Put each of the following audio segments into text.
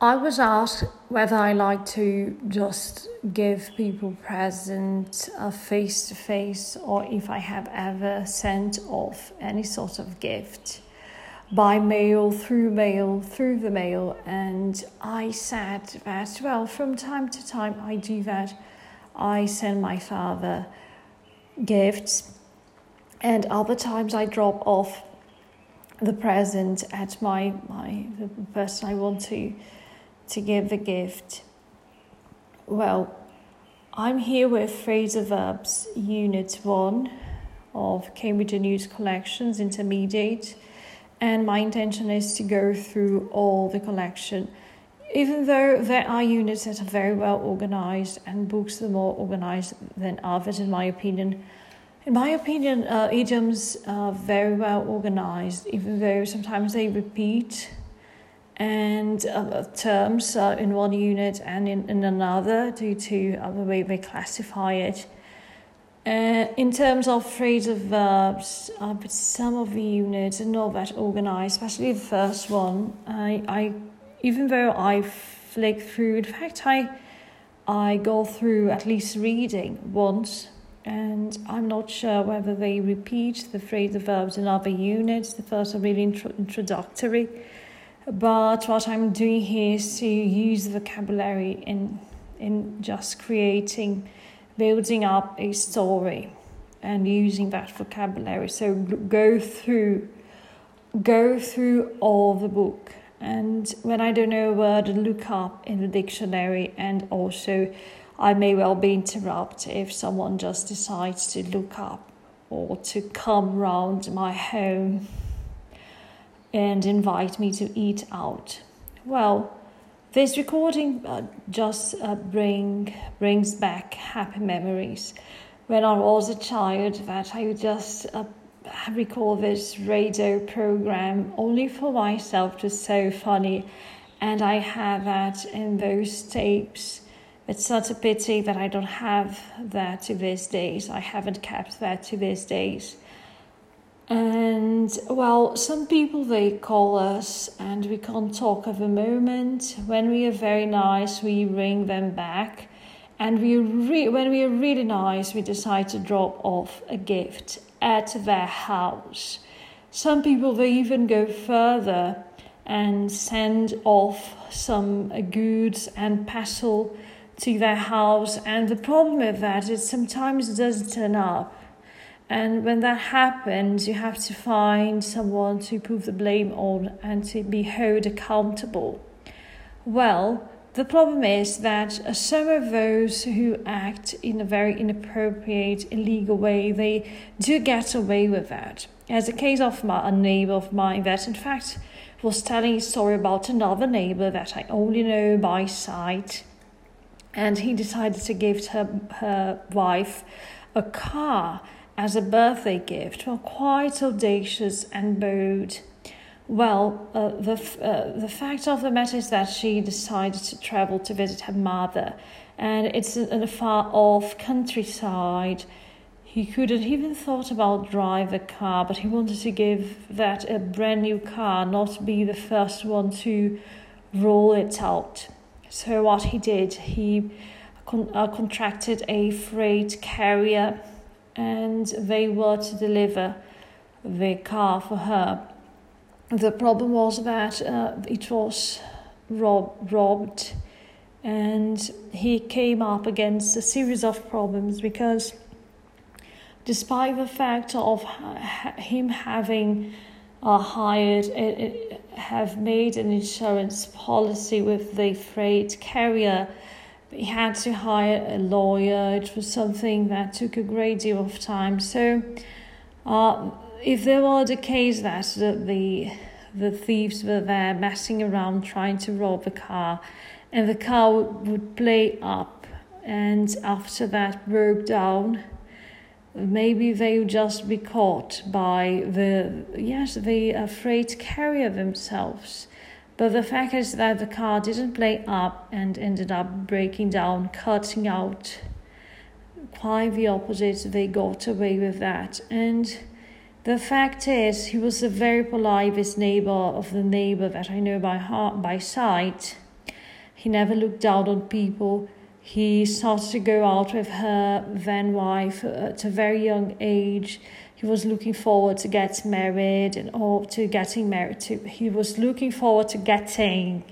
I was asked whether I like to just give people presents face-to-face, or if I have ever sent off any sort of gift by mail, through the mail. And I said that, well, from time to time I do that. I send my father gifts, and other times I drop off the present at the person I want to give the gift. Well, I'm here with Phrasal Verbs Unit 1 of Cambridge News Collections Intermediate, and my intention is to go through all the collection, even though there are units that are very well organized and books that are more organized than others, in my opinion. In my opinion, idioms are very well organized, even though sometimes they repeat, and terms are in one unit and in another due to the way they classify it. In terms of phrasal verbs, but some of the units are not that organized, especially the first one. I even though I flick through, in fact, I go through at least reading once, and I'm not sure whether they repeat the phrasal verbs in other units. The first are really introductory. But what I'm doing here is to use the vocabulary in just creating, building up a story and using that vocabulary. So go through all the book. And when I don't know a word, I look up in the dictionary, and also I may well be interrupted if someone just decides to look up or to come round my home and invite me to eat out. Well, this recording brings back happy memories. When I was a child, that I would just recall this radio program only for myself. It was so funny, and I have that in those tapes. It's such a pity that I don't have that to these days. I haven't kept that to these days. And, well, some people, they call us and we can't talk at the moment. When we are very nice, we ring them back. And when we are really nice, we decide to drop off a gift at their house. Some people, they even go further and send off some goods and parcel to their house. And the problem with that is sometimes it doesn't turn up. And when that happens, you have to find someone to put the blame on and to be held accountable. Well, the problem is that some of those who act in a very inappropriate, illegal way, they do get away with that. As a case of a neighbor of mine that, in fact, was telling a story about another neighbor that I only know by sight, and he decided to give her wife a car as a birthday gift. Well, quite audacious and bold. Well, the fact of the matter is that she decided to travel to visit her mother, and it's in a far-off countryside. He couldn't even thought about drive a car, but he wanted to give that a brand new car, not be the first one to roll it out. So what he did, he contracted a freight carrier, and they were to deliver the car for her. The problem was that it was robbed, and he came up against a series of problems, because despite the fact of him having made an insurance policy with the freight carrier, he had to hire a lawyer. It was something that took a great deal of time. So if there were the case that the thieves were there messing around trying to rob a car, and the car would play up, and after that broke down, maybe they would just be caught by the freight carrier themselves. But the fact is that the car didn't play up and ended up breaking down, cutting out. Quite the opposite, they got away with that. And the fact is, he was a very polite neighbor of the neighbor that I know by sight. He never looked down on people. He started to go out with her then wife at a very young age. He was looking forward to get married and all to getting married to. He was looking forward to getting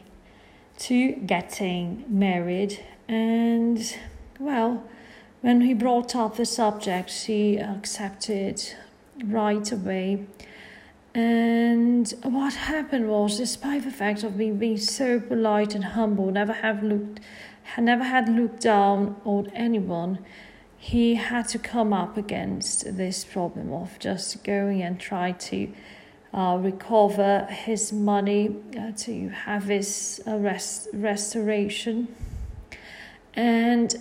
married. And well, when he brought up the subject, she accepted right away. And what happened was, despite the fact of me being so polite and humble, never had looked down on anyone, he had to come up against this problem of just going and try to recover his money to have his restoration. And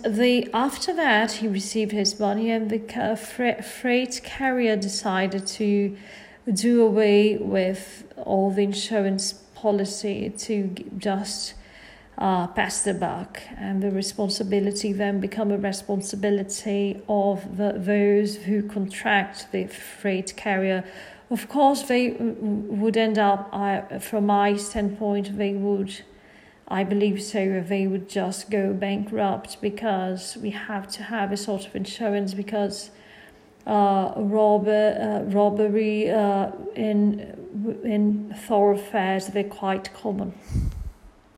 after that, he received his money, and the freight carrier decided to do away with all the insurance policy to just pass the buck, and the responsibility then become a responsibility of those who contract the freight carrier. Of course, they would end up, from my standpoint, they would just go bankrupt, because we have to have a sort of insurance, because robbery in thoroughfares, they're quite common.